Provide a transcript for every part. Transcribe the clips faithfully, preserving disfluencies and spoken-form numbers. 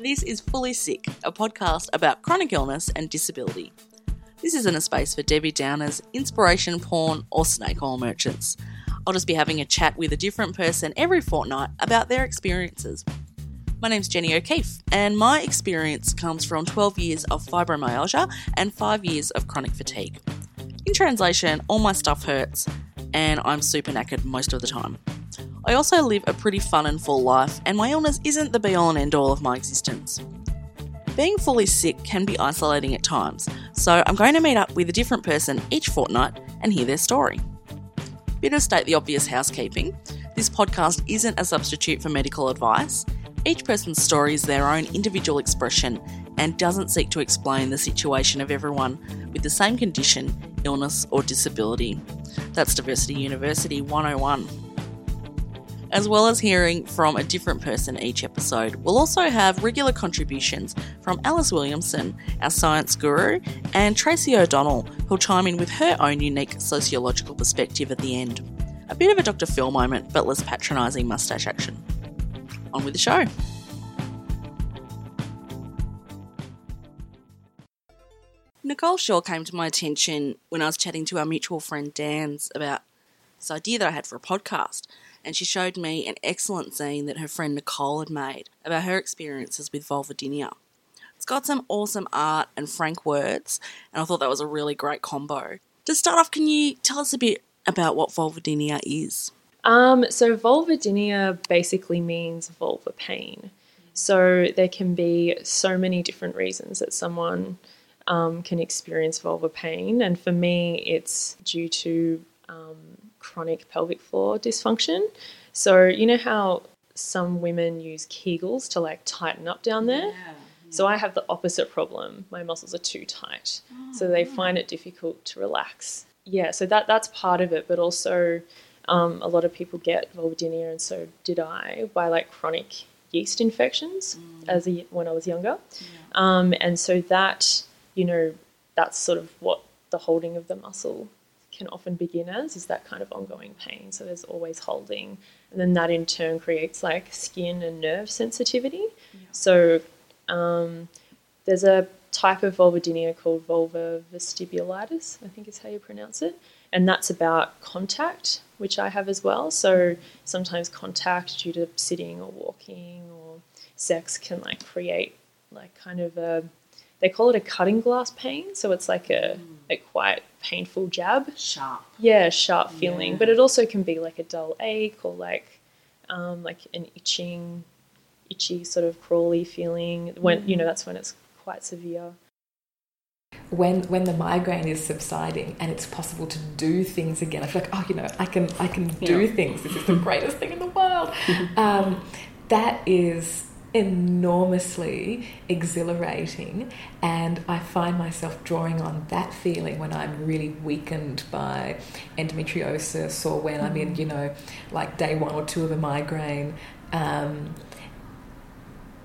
This is Fully Sick, a podcast about chronic illness and disability. This isn't a space for Debbie Downers, inspiration porn or snake oil merchants. I'll just be having a chat with a different person every fortnight about their experiences. My name's Jenny O'Keefe and my experience comes from twelve years of fibromyalgia and five years of chronic fatigue. In translation, all my stuff hurts and I'm super knackered most of the time. I also live a pretty fun and full life, and my illness isn't the be-all and end-all of my existence. Being fully sick can be isolating at times, so I'm going to meet up with a different person each fortnight and hear their story. Bit of state the obvious housekeeping. This podcast isn't a substitute for medical advice. Each person's story is their own individual expression and doesn't seek to explain the situation of everyone with the same condition, illness or disability. That's Diversity University one oh one. As well as hearing from a different person each episode, we'll also have regular contributions from Alice Williamson, our science guru, and Tracy O'Donnell, who'll chime in with her own unique sociological perspective at the end. A bit of a Doctor Phil moment, but less patronising moustache action. On with the show. Nicole Shaw came to my attention when I was chatting to our mutual friend Dan's about this idea that I had for a podcast. And she showed me an excellent zine that her friend Nicole had made about her experiences with vulvodynia. It's got some awesome art and frank words, and I thought that was a really great combo. To start off, can you tell us a bit about what vulvodynia is? Um, so vulvodynia basically means vulva pain. So there can be so many different reasons that someone um, can experience vulva pain, and for me it's due to um, chronic pelvic floor dysfunction. So you know how some women use Kegels to like tighten up down there? Yeah, yeah. So I have the opposite problem. My muscles are too tight. Oh, so they yeah. find it difficult to relax. Yeah, so that that's part of it, but also um, a lot of people get vulvodynia, and so did I, by like chronic yeast infections mm. as a, when I was younger. Yeah. Um, and so that, you know, that's sort of what the holding of the muscle can often begin as, is that kind of ongoing pain. So there's always holding, and then that in turn creates like skin and nerve sensitivity. Yeah. So um, there's a type of vulvodynia called vulva vestibulitis, I think is how you pronounce it, and that's about contact, which I have as well. So sometimes contact due to sitting or walking or sex can like create like kind of a, they call it a cutting glass pain, so it's like a, mm. a quite painful jab. Sharp. Yeah, sharp feeling. Yeah. But it also can be like a dull ache or like um, like an itching, itchy sort of crawly feeling. When mm. you know, that's when it's quite severe. When when the migraine is subsiding and it's possible to do things again, I feel like, oh, you know, I can I can yeah. do things. This is the greatest thing in the world. Um, that is enormously exhilarating, and I find myself drawing on that feeling when I'm really weakened by endometriosis or when I'm in, you know, like day one or two of a migraine, um,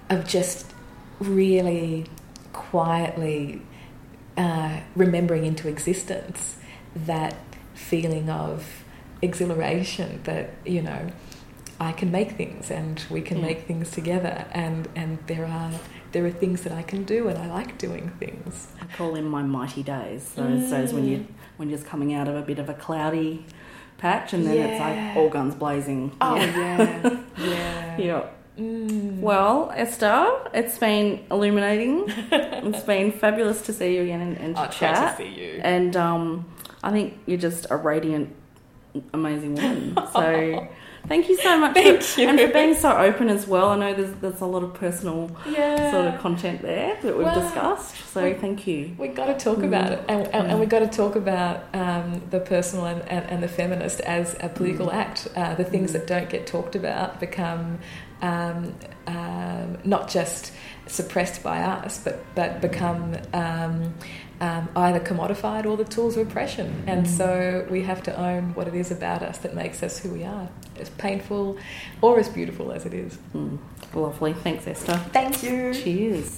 of just really quietly uh, remembering into existence that feeling of exhilaration that, you know, I can make things and we can yeah. make things together, and, and there are there are things that I can do, and I like doing things. I call them my mighty days. Those mm. those when you when you're just coming out of a bit of a cloudy patch, and then yeah. it's like all guns blazing. Oh yeah. Yeah. yeah. yeah. Mm. Well, Esther, it's been illuminating. It's been fabulous to see you again and, and to I'll chat. Try to see you. And um, I think you're just a radiant, amazing woman. So thank you so much. Thank for, you. And for being so open as well. I know there's there's a lot of personal yeah. sort of content there that we've well, discussed. So we, thank you. We've got to talk about mm. it. And, and, mm. and we've got to talk about um, the personal and, and, and the feminist as a political mm. act. Uh, the things mm. that don't get talked about become um, um, not just suppressed by us, but, but become Um, Um, either commodified or the tools of oppression, and so we have to own what it is about us that makes us who we are, as painful or as beautiful as it is. Mm. Lovely. Thanks, Esther. Thank you. Cheers.